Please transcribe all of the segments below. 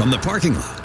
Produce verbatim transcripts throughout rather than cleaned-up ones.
from the parking lot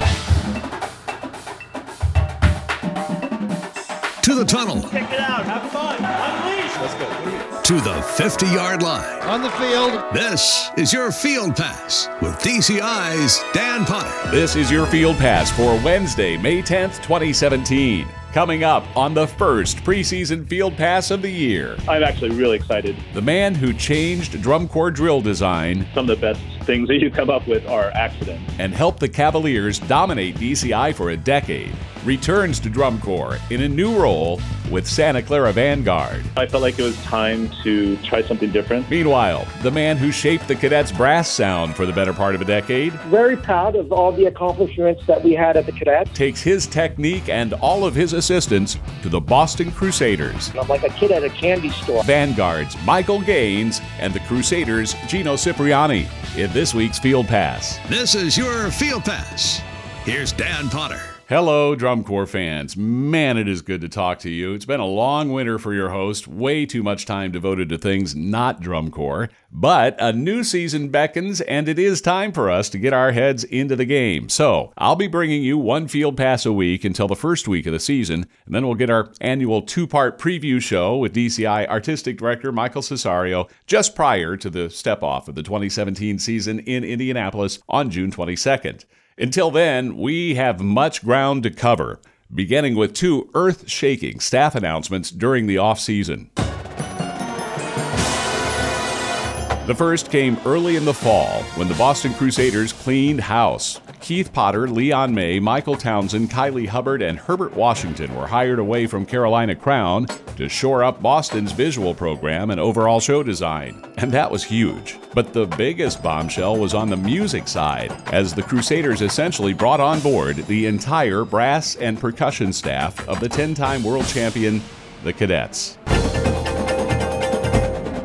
to the tunnel. Check it out. Have fun. Unleash. Let's go. What do we... To the fifty-yard line. On the field. This is your Field Pass with D C I's Dan Potter. This is your Field Pass for Wednesday, May tenth, twenty seventeen. Coming up on the first preseason Field Pass of the year. I'm actually really excited. The man who changed Drum Corps drill design. Some of the best things that you come up with are accidents. And helped the Cavaliers dominate D C I for a decade. Returns to Drum Corps in a new role with Santa Clara Vanguard. I felt like it was time to try something different. Meanwhile, the man who shaped the Cadets brass sound for the better part of a decade. Very proud of all the accomplishments that we had at the Cadets. Takes his technique and all of his assistance to the Boston Crusaders. I'm like a kid at a candy store. Vanguard's Michael Gaines and the Crusaders' Gino Cipriani in this week's Field Pass. This is your Field Pass. Here's Dan Potter. Hello, Drum Corps fans. Man, it is good to talk to you. It's been a long winter for your host, way too much time devoted to things not Drum Corps. But a new season beckons, and it is time for us to get our heads into the game. So I'll be bringing you one Field Pass a week until the first week of the season, and then we'll get our annual two-part preview show with D C I Artistic Director Michael Cesario just prior to the step-off of the twenty seventeen season in Indianapolis on June twenty-second. Until then, we have much ground to cover, beginning with two earth-shaking staff announcements during the off-season. The first came early in the fall when the Boston Crusaders cleaned house. Keith Potter, Leon May, Michael Townsend, Kylie Hubbard, and Herbert Washington were hired away from Carolina Crown to shore up Boston's visual program and overall show design. And that was huge. But the biggest bombshell was on the music side, as the Crusaders essentially brought on board the entire brass and percussion staff of the ten-time world champion, the Cadets.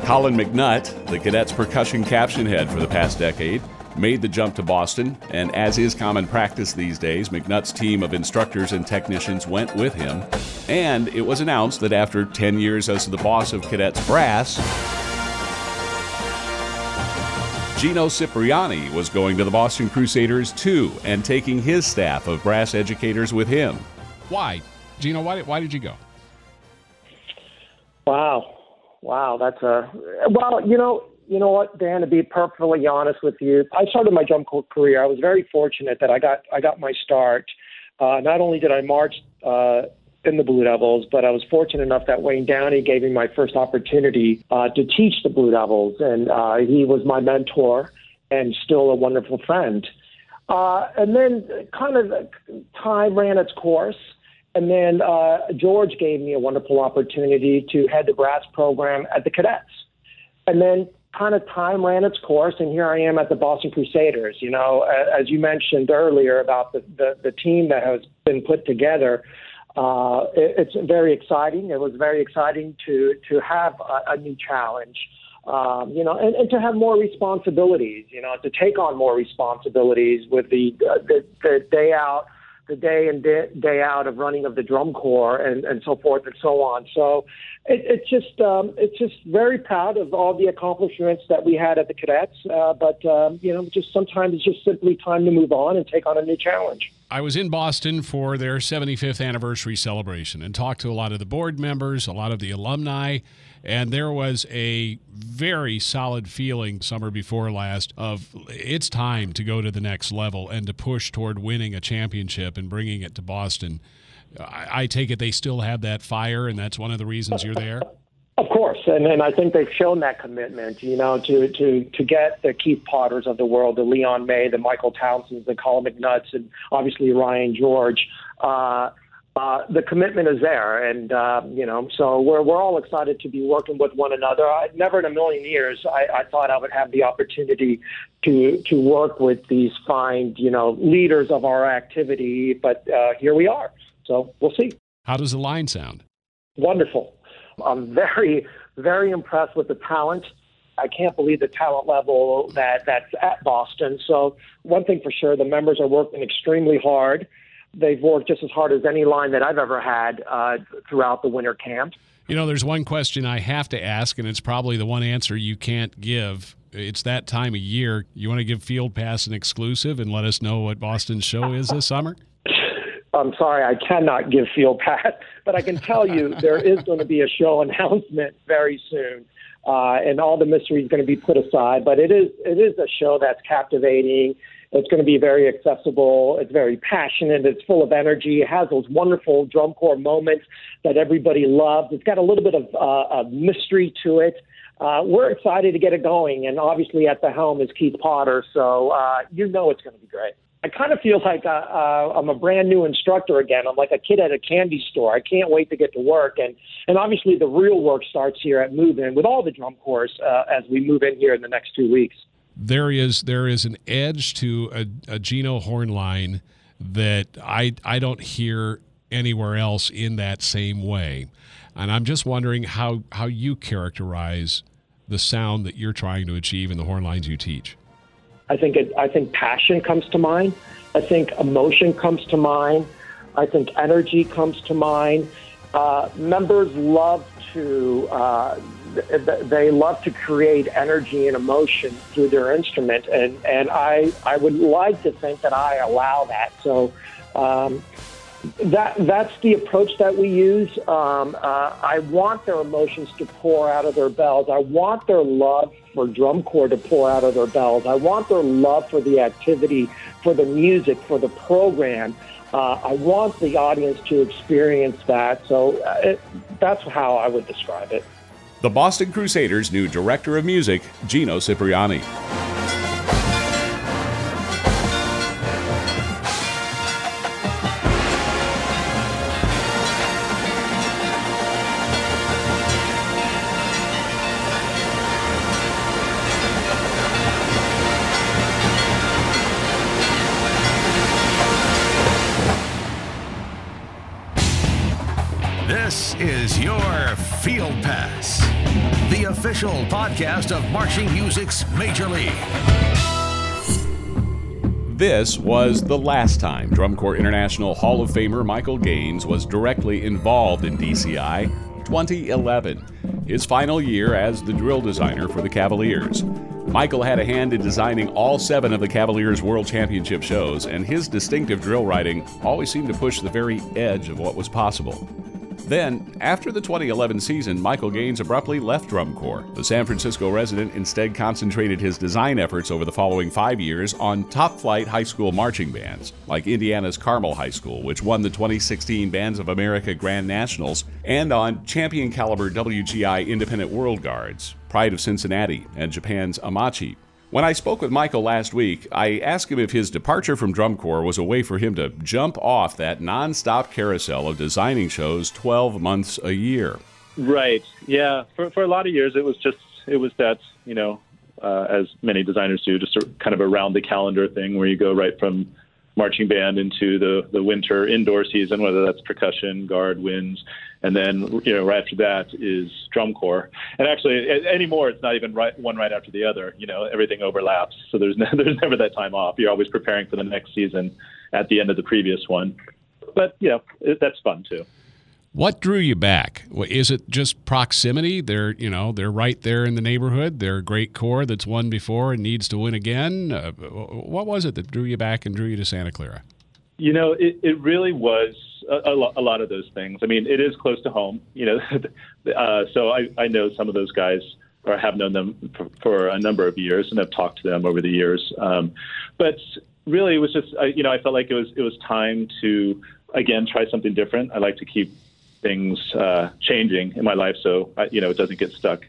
Colin McNutt, the Cadets' percussion caption head for the past decade, made the jump to Boston, and as is common practice these days, McNutt's team of instructors and technicians went with him, and it was announced that after ten years as the boss of Cadets Brass, Gino Cipriani was going to the Boston Crusaders too, and taking his staff of brass educators with him. Why? Gino, why did, why did you go? Wow. Wow, that's a well. You know, you know what, Dan. To be perfectly honest with you, I started my drum corps career. I was very fortunate that I got I got my start. Uh, not only did I march uh, in the Blue Devils, but I was fortunate enough that Wayne Downey gave me my first opportunity uh, to teach the Blue Devils, and uh, he was my mentor and still a wonderful friend. Uh, and then, kind of, time ran its course. And then uh, George gave me a wonderful opportunity to head the brass program at the Cadets. And then kind of time ran its course, and here I am at the Boston Crusaders. You know, as you mentioned earlier about the, the, the team that has been put together, uh, it, it's very exciting. It was very exciting to, to have a, a new challenge, um, you know, and, and to have more responsibilities, you know, to take on more responsibilities with the, uh, the, the day out, the day and day, day out of running of the drum corps and, and so forth and so on. So it, it's just um, it's just very proud of all the accomplishments that we had at the Cadets. Uh, but, um, you know, just sometimes it's just simply time to move on and take on a new challenge. I was in Boston for their seventy-fifth anniversary celebration and talked to a lot of the board members, a lot of the alumni, and there was a very solid feeling summer before last of it's time to go to the next level and to push toward winning a championship and bringing it to Boston. I, I take it they still have that fire, and that's one of the reasons you're there? Of course, and, and I think they've shown that commitment, you know, to, to, to get the Keith Potters of the world, the Leon May, the Michael Townsends, the Colin McNutts, and obviously Ryan George. Uh, uh, the commitment is there, and, uh, you know, so we're we're all excited to be working with one another. I, never in a million years I, I thought I would have the opportunity to to work with these fine, you know, leaders of our activity, but uh, here we are, so we'll see. How does the line sound? Wonderful. I'm very, very impressed with the talent. I can't believe the talent level that, that's at Boston. So one thing for sure, the members are working extremely hard. They've worked just as hard as any line that I've ever had uh, throughout the winter camp. You know, there's one question I have to ask, and it's probably the one answer you can't give. It's that time of year. You want to give Field Pass an exclusive and let us know what Boston's show is this summer? I'm sorry, I cannot give Field Pass, but I can tell you there is going to be a show announcement very soon, uh, and all the mystery is going to be put aside. But it is it is a show that's captivating. It's going to be very accessible. It's very passionate. It's full of energy. It has those wonderful drum corps moments that everybody loves. It's got a little bit of uh, a mystery to it. Uh, we're excited to get it going. And obviously at the helm is Keith Potter. So uh, you know it's going to be great. I kind of feel like uh, uh, I'm a brand new instructor again. I'm like a kid at a candy store. I can't wait to get to work. And, and obviously the real work starts here at Move-In with all the drum corps uh, as we move in here in the next two weeks. There is there is an edge to a, a Gino horn line that I I don't hear anywhere else in that same way, and I'm just wondering how how you characterize the sound that you're trying to achieve in the horn lines you teach. I think it, I think passion comes to mind. I think emotion comes to mind. I think energy comes to mind. Uh, members love to. Uh, They love to create energy and emotion through their instrument, and, and I, I would like to think that I allow that. So um, that that's the approach that we use. Um, uh, I want their emotions to pour out of their bells. I want their love for drum corps to pour out of their bells. I want their love for the activity, for the music, for the program. Uh, I want the audience to experience that. So it, that's how I would describe it. The Boston Crusaders' new director of music, Gino Cipriani. This is your Field Pass, the official podcast of marching music's Major League. This was the last time Drum Corps International Hall of Famer Michael Gaines was directly involved in D C I, twenty eleven, his final year as the drill designer for the Cavaliers. Michael had a hand in designing all seven of the Cavaliers' World Championship shows, and his distinctive drill writing always seemed to push the very edge of what was possible. Then, after the twenty eleven season, Michael Gaines abruptly left Drum Corps. The San Francisco resident instead concentrated his design efforts over the following five years on top-flight high school marching bands, like Indiana's Carmel High School, which won the twenty sixteen Bands of America Grand Nationals, and on champion-caliber W G I Independent World Guards, Pride of Cincinnati, and Japan's Amachi. When I spoke with Michael last week, I asked him if his departure from Drum Corps was a way for him to jump off that nonstop carousel of designing shows twelve months a year. Right. Yeah. For for a lot of years, it was just, it was that, you know, uh, as many designers do, just kind of a round the calendar thing where you go right from marching band into the, the winter indoor season, whether that's percussion, guard, winds, and then, you know, right after that is drum corps. And actually, anymore, it's not even right, one right after the other. You know, everything overlaps, so there's no, there's never that time off. You're always preparing for the next season at the end of the previous one. But, you know, it, that's fun, too. What drew you back? Is it just proximity? They're, you know, they're right there in the neighborhood. They're a great corps that's won before and needs to win again. Uh, what was it that drew you back and drew you to Santa Clara? You know, it, it really was a, a, lo- a lot of those things. I mean, it is close to home, you know, uh, so I, I know some of those guys, or have known them for, for a number of years and have talked to them over the years. Um, but really, it was just, I, you know, I felt like it was it was time to, again, try something different. I like to keep things uh, changing in my life, so I, you know, it doesn't get stuck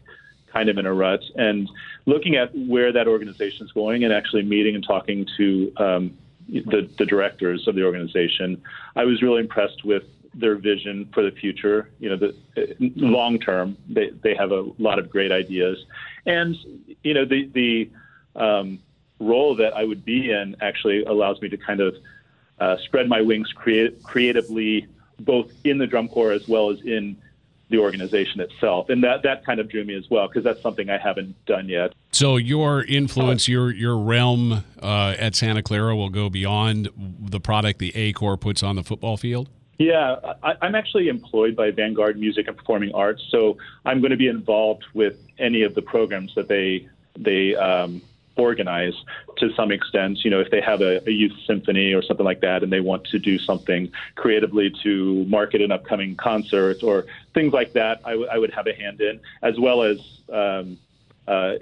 kind of in a rut. And looking at where that organization's going, and actually meeting and talking to um, the, the directors of the organization, I was really impressed with their vision for the future. You know, the uh, long term, they they have a lot of great ideas, and you know, the the um, role that I would be in actually allows me to kind of uh, spread my wings create, creatively. Both in the drum corps as well as in the organization itself. And that, that kind of drew me as well, because that's something I haven't done yet. So your influence, your your realm uh, at Santa Clara will go beyond the product the A Corps puts on the football field? Yeah, I, I'm actually employed by Vanguard Music and Performing Arts, so I'm going to be involved with any of the programs that they they um, organize to some extent. You know, if they have a, a youth symphony or something like that, and they want to do something creatively to market an upcoming concert or things like that, I, w- I would have a hand in, as well as um, uh,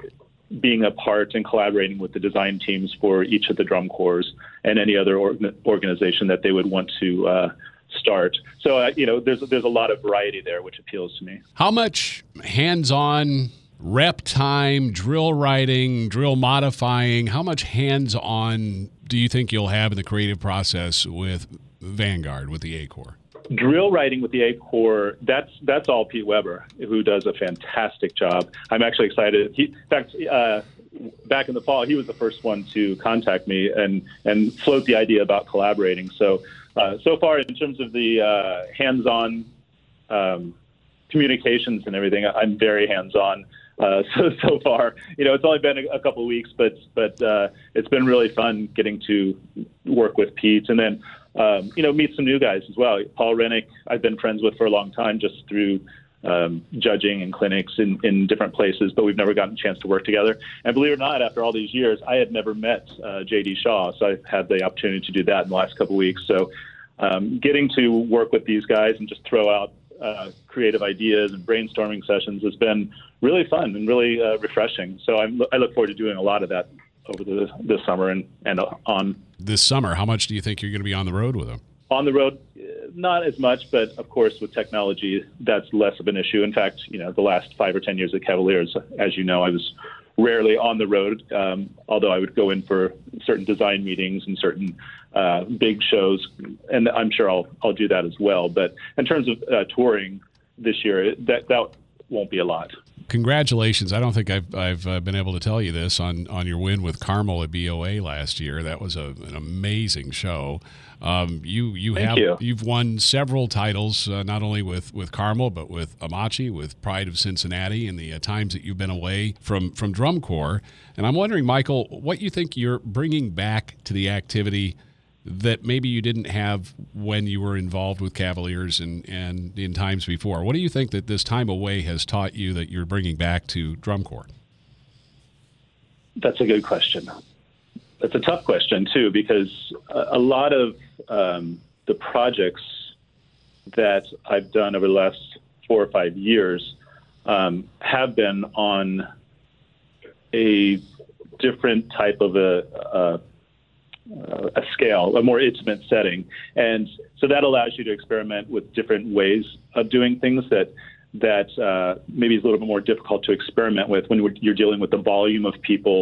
being a part and collaborating with the design teams for each of the drum corps and any other organ- organization that they would want to uh, start. So, uh, you know, there's there's a lot of variety there, which appeals to me. How much hands-on rep time, drill writing, drill modifying, how much hands-on do you think you'll have in the creative process with Vanguard, with the A Corps? Drill writing with the A Corps, that's that's all Pete Weber, who does a fantastic job. I'm actually excited. He, in fact, uh, back in the fall, he was the first one to contact me and, and float the idea about collaborating. So, uh, so far, in terms of the uh, hands-on um, communications and everything, I'm very hands-on. Uh, so so far, you know, it's only been a, a couple of weeks, but but uh, it's been really fun getting to work with Pete, and then um, you know, meet some new guys as well. Paul Rennick, I've been friends with for a long time, just through um, judging and clinics in, in different places, but we've never gotten a chance to work together. And believe it or not, after all these years, I had never met uh, J D Shaw, so I've had the opportunity to do that in the last couple of weeks. So um, getting to work with these guys and just throw out Uh, creative ideas and brainstorming sessions has been really fun and really uh, refreshing. So I'm, I look forward to doing a lot of that over the this summer and, and on. This summer, how much do you think you're going to be on the road with them? On the road, not as much, but of course with technology, that's less of an issue. In fact, you know, the last five or ten years at Cavaliers, as you know, I was rarely on the road, um, although I would go in for certain design meetings and certain uh, big shows, and I'm sure I'll I'll do that as well. But in terms of uh, touring this year, that that won't be a lot. Congratulations! I don't think I've I've uh, been able to tell you this on, on your win with Carmel at B O A last year. That was a, an amazing show. Um, you you Thank have you. You've won several titles, uh, not only with, with Carmel but with Amachi, with Pride of Cincinnati, and the uh, times that you've been away from from Drum Corps. And I'm wondering, Michael, what you think you're bringing back to the activity that maybe you didn't have when you were involved with Cavaliers and, and in times before. What do you think that this time away has taught you that you're bringing back to Drum Corps? That's a good question. That's a tough question, too, because a lot of um, the projects that I've done over the last four or five years um, have been on a different type of a, a Uh, a scale, a more intimate setting. And so that allows you to experiment with different ways of doing things that that uh, maybe is a little bit more difficult to experiment with when you're dealing with the volume of people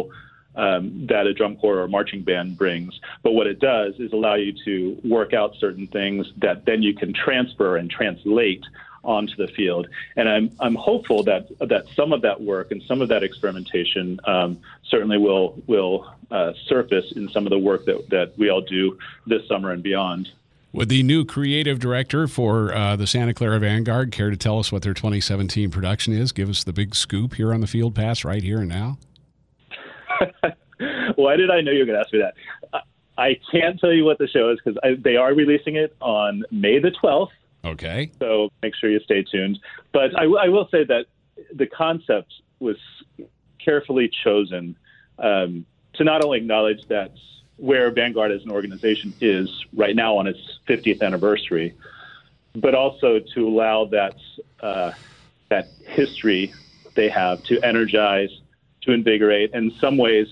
um, that a drum corps or marching band brings. But what it does is allow you to work out certain things that then you can transfer and translate onto the field. And I'm I'm hopeful that that some of that work and some of that experimentation um, certainly will will uh, surface in some of the work that, that we all do this summer and beyond. Would the new creative director for uh, the Santa Clara Vanguard care to tell us what their twenty seventeen production is? Give us the big scoop here on the Field Pass right here and now. Why did I know you were going to ask me that? I, I can't tell you what the show is because they are releasing it on May the twelfth. Okay. So make sure you stay tuned. But I, w- I will say that the concept was carefully chosen um, to not only acknowledge that where Vanguard as an organization is right now on its fiftieth anniversary, but also to allow that uh, that history they have to energize, to invigorate, and in some ways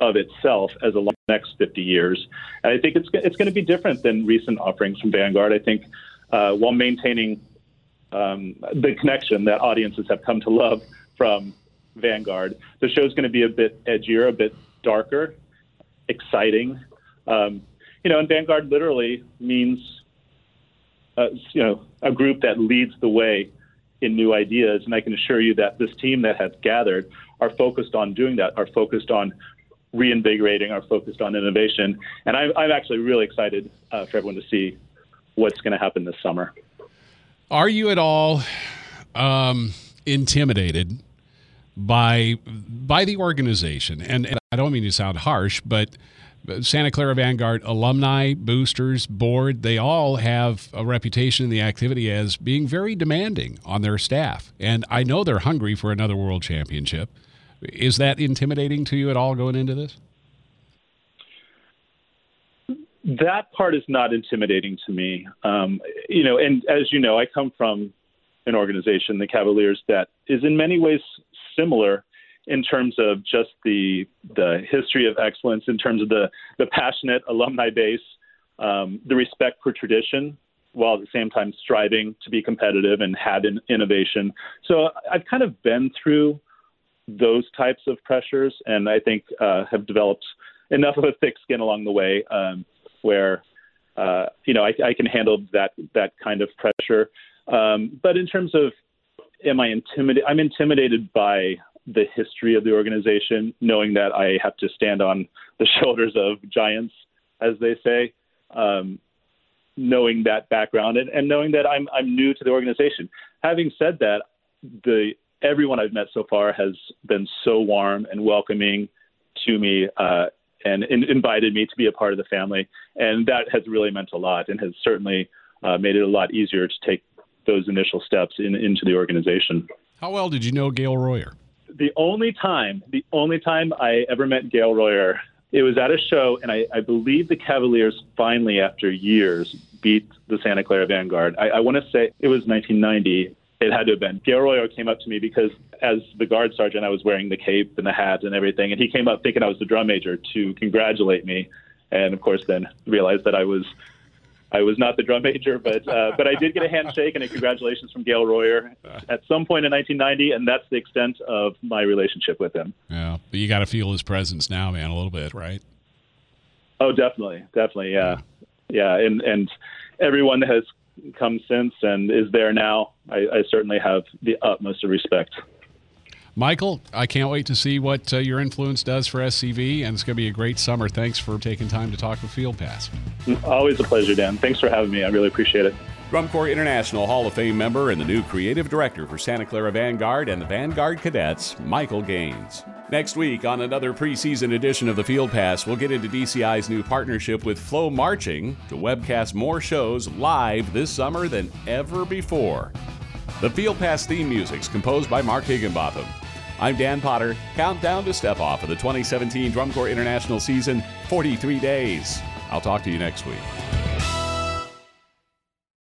of itself as a next fifty years. And I think it's it's going to be different than recent offerings from Vanguard. I think uh, while maintaining um, the connection that audiences have come to love from Vanguard, the show's going to be a bit edgier, a bit darker, exciting. Um, you know, and Vanguard literally means, uh, you know, a group that leads the way in new ideas. And I can assure you that this team that has gathered are focused on doing that, are focused on reinvigorating, are focused on innovation. And I'm, I'm actually really excited uh, for everyone to see what's going to happen this summer. Are you at all um, intimidated by by the organization? And, and I don't mean to sound harsh, but Santa Clara Vanguard alumni, boosters, board, they all have a reputation in the activity as being very demanding on their staff. And I know they're hungry for another world championship. Is that intimidating to you at all going into this? That part is not intimidating to me. Um, you know, and as you know, I come from an organization, the Cavaliers, that is in many ways similar in terms of just the the history of excellence, in terms of the, the passionate alumni base, um, the respect for tradition, while at the same time striving to be competitive and have in, innovation. So I've kind of been through those types of pressures, and I think uh, have developed enough of a thick skin along the way um, where, uh, you know, I, I can handle that that kind of pressure. Um, but in terms of, am I intimidated? I'm intimidated by the history of the organization, knowing that I have to stand on the shoulders of giants, as they say, um, knowing that background and, and knowing that I'm I'm new to the organization. Having said that, the everyone I've met so far has been so warm and welcoming to me uh, and, and invited me to be a part of the family. And that has really meant a lot and has certainly uh, made it a lot easier to take those initial steps in, into the organization. How well did you know Gail Royer? The only time, the only time I ever met Gail Royer, it was at a show, and I, I believe the Cavaliers finally, after years, beat the Santa Clara Vanguard. I, I want to say it was nineteen ninety. It had to have been. Gail Royer came up to me because as the guard sergeant, I was wearing the cape and the hat and everything, and he came up thinking I was the drum major to congratulate me, and of course then realized that I was I was not the drum major, but uh, but I did get a handshake and a congratulations from Gail Royer at some point in nineteen ninety, and that's the extent of my relationship with him. Yeah, but you got to feel his presence now, man, a little bit, right? Oh, definitely, definitely, yeah, yeah, yeah. and and everyone that has come since and is there now, I, I certainly have the utmost of respect. Michael, I can't wait to see what uh, your influence does for S C V, and it's going to be a great summer. Thanks for taking time to talk with Field Pass. Always a pleasure, Dan. Thanks for having me. I really appreciate it. Drum Corps International Hall of Fame member and the new creative director for Santa Clara Vanguard and the Vanguard Cadets, Michael Gaines. Next week on another preseason edition of the Field Pass, we'll get into D C I's new partnership with Flow Marching to webcast more shows live this summer than ever before. The Field Pass theme music's composed by Mark Higginbotham. I'm Dan Potter. Countdown to step off of the twenty seventeen Drum Corps International season, forty-three days. I'll talk to you next week.